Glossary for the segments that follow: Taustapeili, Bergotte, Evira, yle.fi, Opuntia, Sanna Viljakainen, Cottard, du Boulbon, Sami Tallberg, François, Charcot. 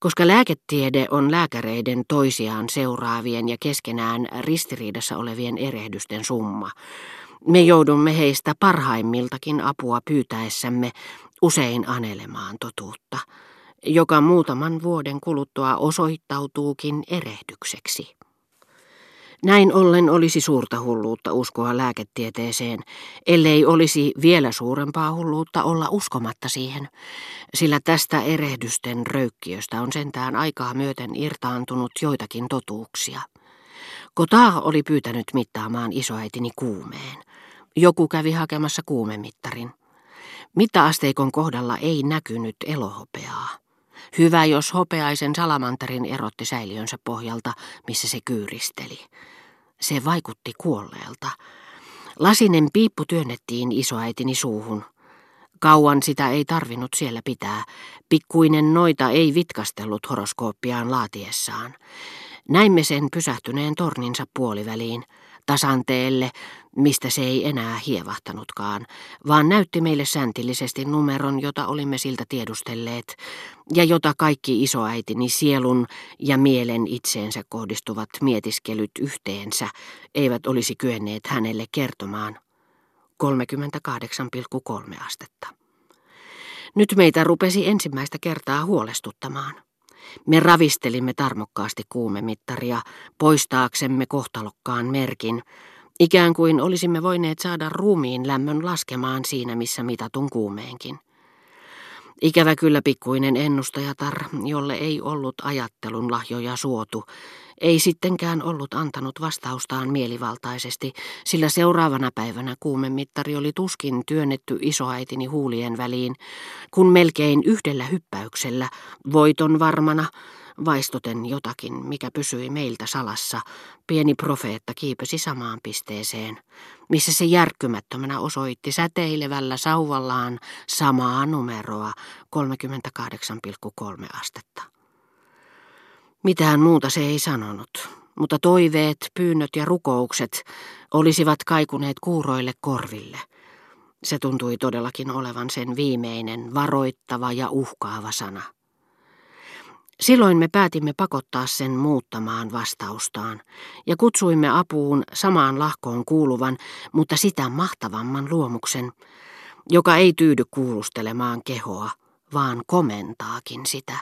Koska lääketiede on lääkäreiden toisiaan seuraavien ja keskenään ristiriidassa olevien erehdysten summa, me joudumme heistä parhaimmiltakin apua pyytäessämme usein anelemaan totuutta, joka muutaman vuoden kuluttua osoittautuukin erehdykseksi. Näin ollen olisi suurta hulluutta uskoa lääketieteeseen, ellei olisi vielä suurempaa hulluutta olla uskomatta siihen, sillä tästä erehdysten röykkiöstä on sentään aikaa myöten irtaantunut joitakin totuuksia. Cottard oli pyytänyt mittaamaan isoäitini kuumeen. Joku kävi hakemassa kuumemittarin. Mitta-asteikon kohdalla ei näkynyt elohopeaa. Hyvä, jos hopeaisen salamanterin erotti säiliönsä pohjalta, missä se kyyristeli. Se vaikutti kuolleelta. Lasinen piippu työnnettiin isoäitini suuhun. Kauan sitä ei tarvinnut siellä pitää. Pikkuinen noita ei vitkastellut horoskooppiaan laatiessaan. Näimme sen pysähtyneen torninsa puoliväliin, tasanteelle, mistä se ei enää hievahtanutkaan, vaan näytti meille säntillisesti numeron, jota olimme siltä tiedustelleet, ja jota kaikki isoäitini sielun ja mielen itseensä kohdistuvat mietiskelyt yhteensä eivät olisi kyenneet hänelle kertomaan. 38,3 astetta. Nyt meitä rupesi ensimmäistä kertaa huolestuttamaan. Me ravistelimme tarmokkaasti kuumemittaria, poistaaksemme kohtalokkaan merkin, ikään kuin olisimme voineet saada ruumiin lämmön laskemaan siinä, missä mitatun kuumeenkin. Ikävä kyllä pikkuinen ennustajatar, jolle ei ollut ajattelun lahjoja suotu, ei sittenkään ollut antanut vastaustaan mielivaltaisesti, sillä seuraavana päivänä kuumemittari oli tuskin työnnetty isoäitini huulien väliin, kun melkein yhdellä hyppäyksellä, voiton varmana, vaistoten jotakin, mikä pysyi meiltä salassa, pieni profeetta kiipesi samaan pisteeseen, missä se järkkymättömänä osoitti säteilevällä sauvallaan samaa numeroa, 38,3 astetta. Mitään muuta se ei sanonut, mutta toiveet, pyynnöt ja rukoukset olisivat kaikuneet kuuroille korville. Se tuntui todellakin olevan sen viimeinen, varoittava ja uhkaava sana. Silloin me päätimme pakottaa sen muuttamaan vastaustaan ja kutsuimme apuun samaan lahkoon kuuluvan, mutta sitä mahtavamman luomuksen, joka ei tyydy kuulustelemaan kehoa, vaan komentaakin sitä,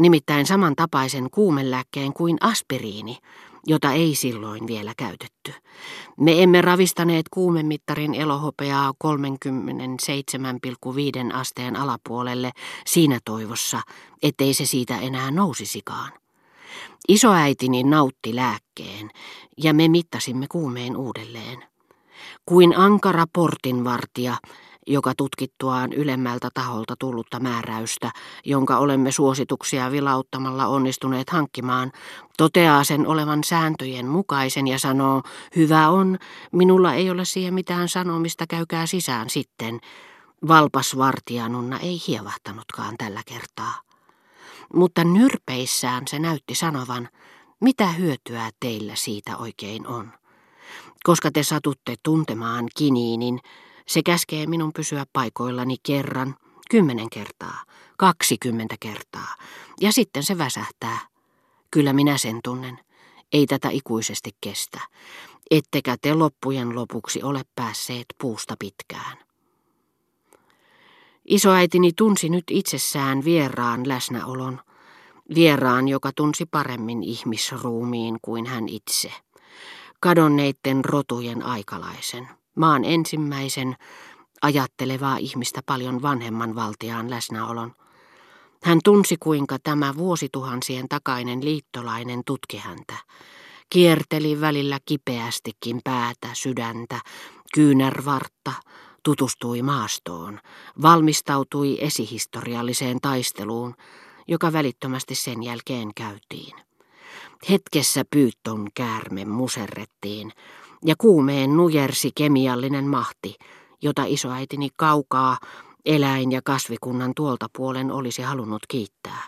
nimittäin samantapaisen kuumelääkkeen kuin aspiriini, jota ei silloin vielä käytetty. Me emme ravistaneet kuumemittarin elohopeaa 37,5 asteen alapuolelle siinä toivossa, ettei se siitä enää nousisikaan. Isoäitini nautti lääkkeen ja me mittasimme kuumeen uudelleen. Kuin ankara portinvartija, joka tutkittuaan ylemmältä taholta tullutta määräystä, jonka olemme suosituksia vilauttamalla onnistuneet hankkimaan, toteaa sen olevan sääntöjen mukaisen ja sanoo, hyvä on, minulla ei ole siihen mitään sanomista, käykää sisään sitten. Valpas vartijanunna ei hievahtanutkaan tällä kertaa. Mutta nyrpeissään se näytti sanovan, mitä hyötyä teillä siitä oikein on. Koska te satutte tuntemaan kiniinin, se käskee minun pysyä paikoillani kerran, 10 kertaa, 20 kertaa, ja sitten se väsähtää. Kyllä minä sen tunnen. Ei tätä ikuisesti kestä. Ettekä te loppujen lopuksi ole päässeet puusta pitkään. Isoäitini tunsi nyt itsessään vieraan läsnäolon. Vieraan, joka tunsi paremmin ihmisruumiin kuin hän itse. Kadonneiden rotujen aikalaisen. Maan ensimmäisen, ajattelevaa ihmistä paljon vanhemman valtiaan läsnäolon. Hän tunsi, kuinka tämä vuosituhansien takainen liittolainen tutki häntä. Kierteli välillä kipeästikin päätä, sydäntä, kyynärvartta, tutustui maastoon, valmistautui esihistorialliseen taisteluun, joka välittömästi sen jälkeen käytiin. Hetkessä pyytton käärme muserrettiin, ja kuumeen nujersi kemiallinen mahti, jota isoäitini kaukaa eläin- ja kasvikunnan tuolta puolen olisi halunnut kiittää.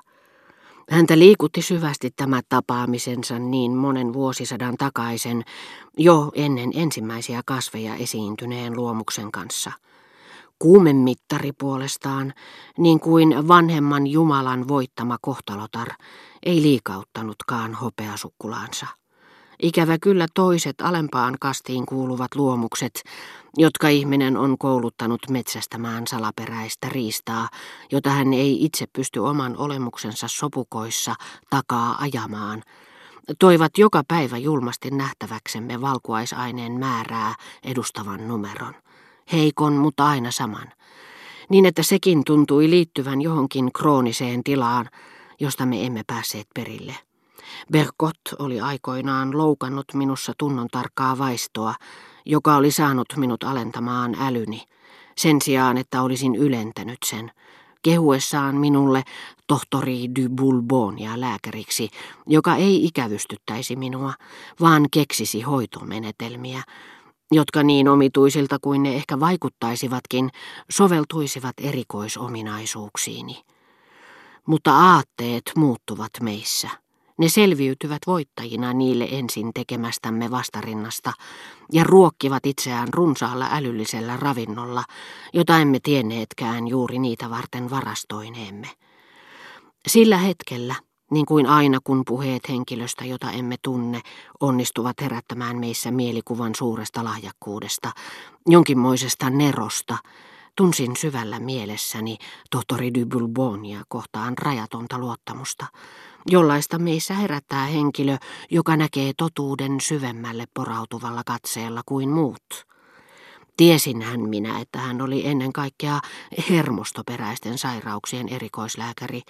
Häntä liikutti syvästi tämä tapaamisensa niin monen vuosisadan takaisen, jo ennen ensimmäisiä kasveja esiintyneen luomuksen kanssa. Kuumemittari puolestaan, niin kuin vanhemman Jumalan voittama kohtalotar, ei liikauttanutkaan hopeasukkulaansa. Ikävä kyllä toiset alempaan kastiin kuuluvat luomukset, jotka ihminen on kouluttanut metsästämään salaperäistä riistaa, jota hän ei itse pysty oman olemuksensa sopukoissa takaa ajamaan, toivat joka päivä julmasti nähtäväksemme valkuaisaineen määrää edustavan numeron. Heikon, mutta aina saman, niin että sekin tuntui liittyvän johonkin krooniseen tilaan, josta me emme päässeet perille. Bergotte oli aikoinaan loukannut minussa tunnon tarkkaa vaistoa, joka oli saanut minut alentamaan älyni, sen sijaan, että olisin ylentänyt sen, kehuessaan minulle tohtori du Boulbonia lääkäriksi, joka ei ikävystyttäisi minua, vaan keksisi hoitomenetelmiä, jotka niin omituisilta kuin ne ehkä vaikuttaisivatkin, soveltuisivat erikoisominaisuuksiini. Mutta aatteet muuttuvat meissä. Ne selviytyvät voittajina niille ensin tekemästämme vastarinnasta ja ruokkivat itseään runsaalla älyllisellä ravinnolla, jota emme tienneetkään juuri niitä varten varastoineemme. Sillä hetkellä, niin kuin aina kun puheet henkilöstä, jota emme tunne, onnistuvat herättämään meissä mielikuvan suuresta lahjakkuudesta, jonkinmoisesta nerosta, tunsin syvällä mielessäni tohtori du Boulbonia kohtaan rajatonta luottamusta, jollaista meissä herättää henkilö, joka näkee totuuden syvemmälle porautuvalla katseella kuin muut. Tiesinhän minä, että hän oli ennen kaikkea hermostoperäisten sairauksien erikoislääkäri,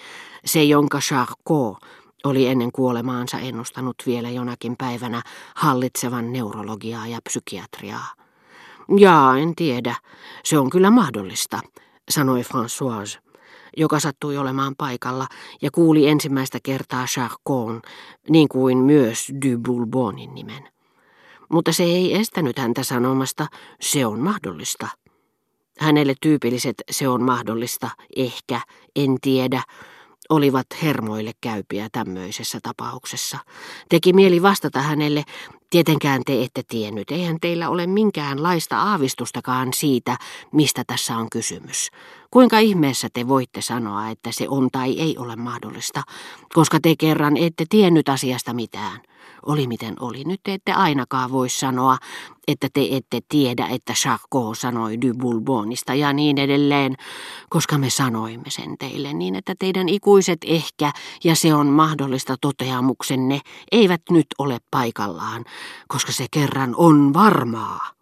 se jonka Charcot oli ennen kuolemaansa ennustanut vielä jonakin päivänä hallitsevan neurologiaa ja psykiatriaa. Jaa, en tiedä, se on kyllä mahdollista, sanoi François, joka sattui olemaan paikalla ja kuuli ensimmäistä kertaa Charcotin, niin kuin myös du Boulbonin nimen. Mutta se ei estänyt häntä sanomasta, se on mahdollista. Hänelle tyypilliset se on mahdollista, ehkä, en tiedä, olivat hermoille käypiä tämmöisessä tapauksessa. Teki mieli vastata hänelle, tietenkään te ette tiennyt, eihän teillä ole minkäänlaista aavistustakaan siitä, mistä tässä on kysymys. Kuinka ihmeessä te voitte sanoa, että se on tai ei ole mahdollista, koska te kerran ette tiennyt asiasta mitään. Oli miten oli, nyt te ette ainakaan voi sanoa, että te ette tiedä, että Charcot sanoi du Boulbonista ja niin edelleen, koska me sanoimme sen teille niin, että teidän ikuiset ehkä ja se on mahdollista toteamuksenne eivät nyt ole paikallaan, koska se kerran on varmaa.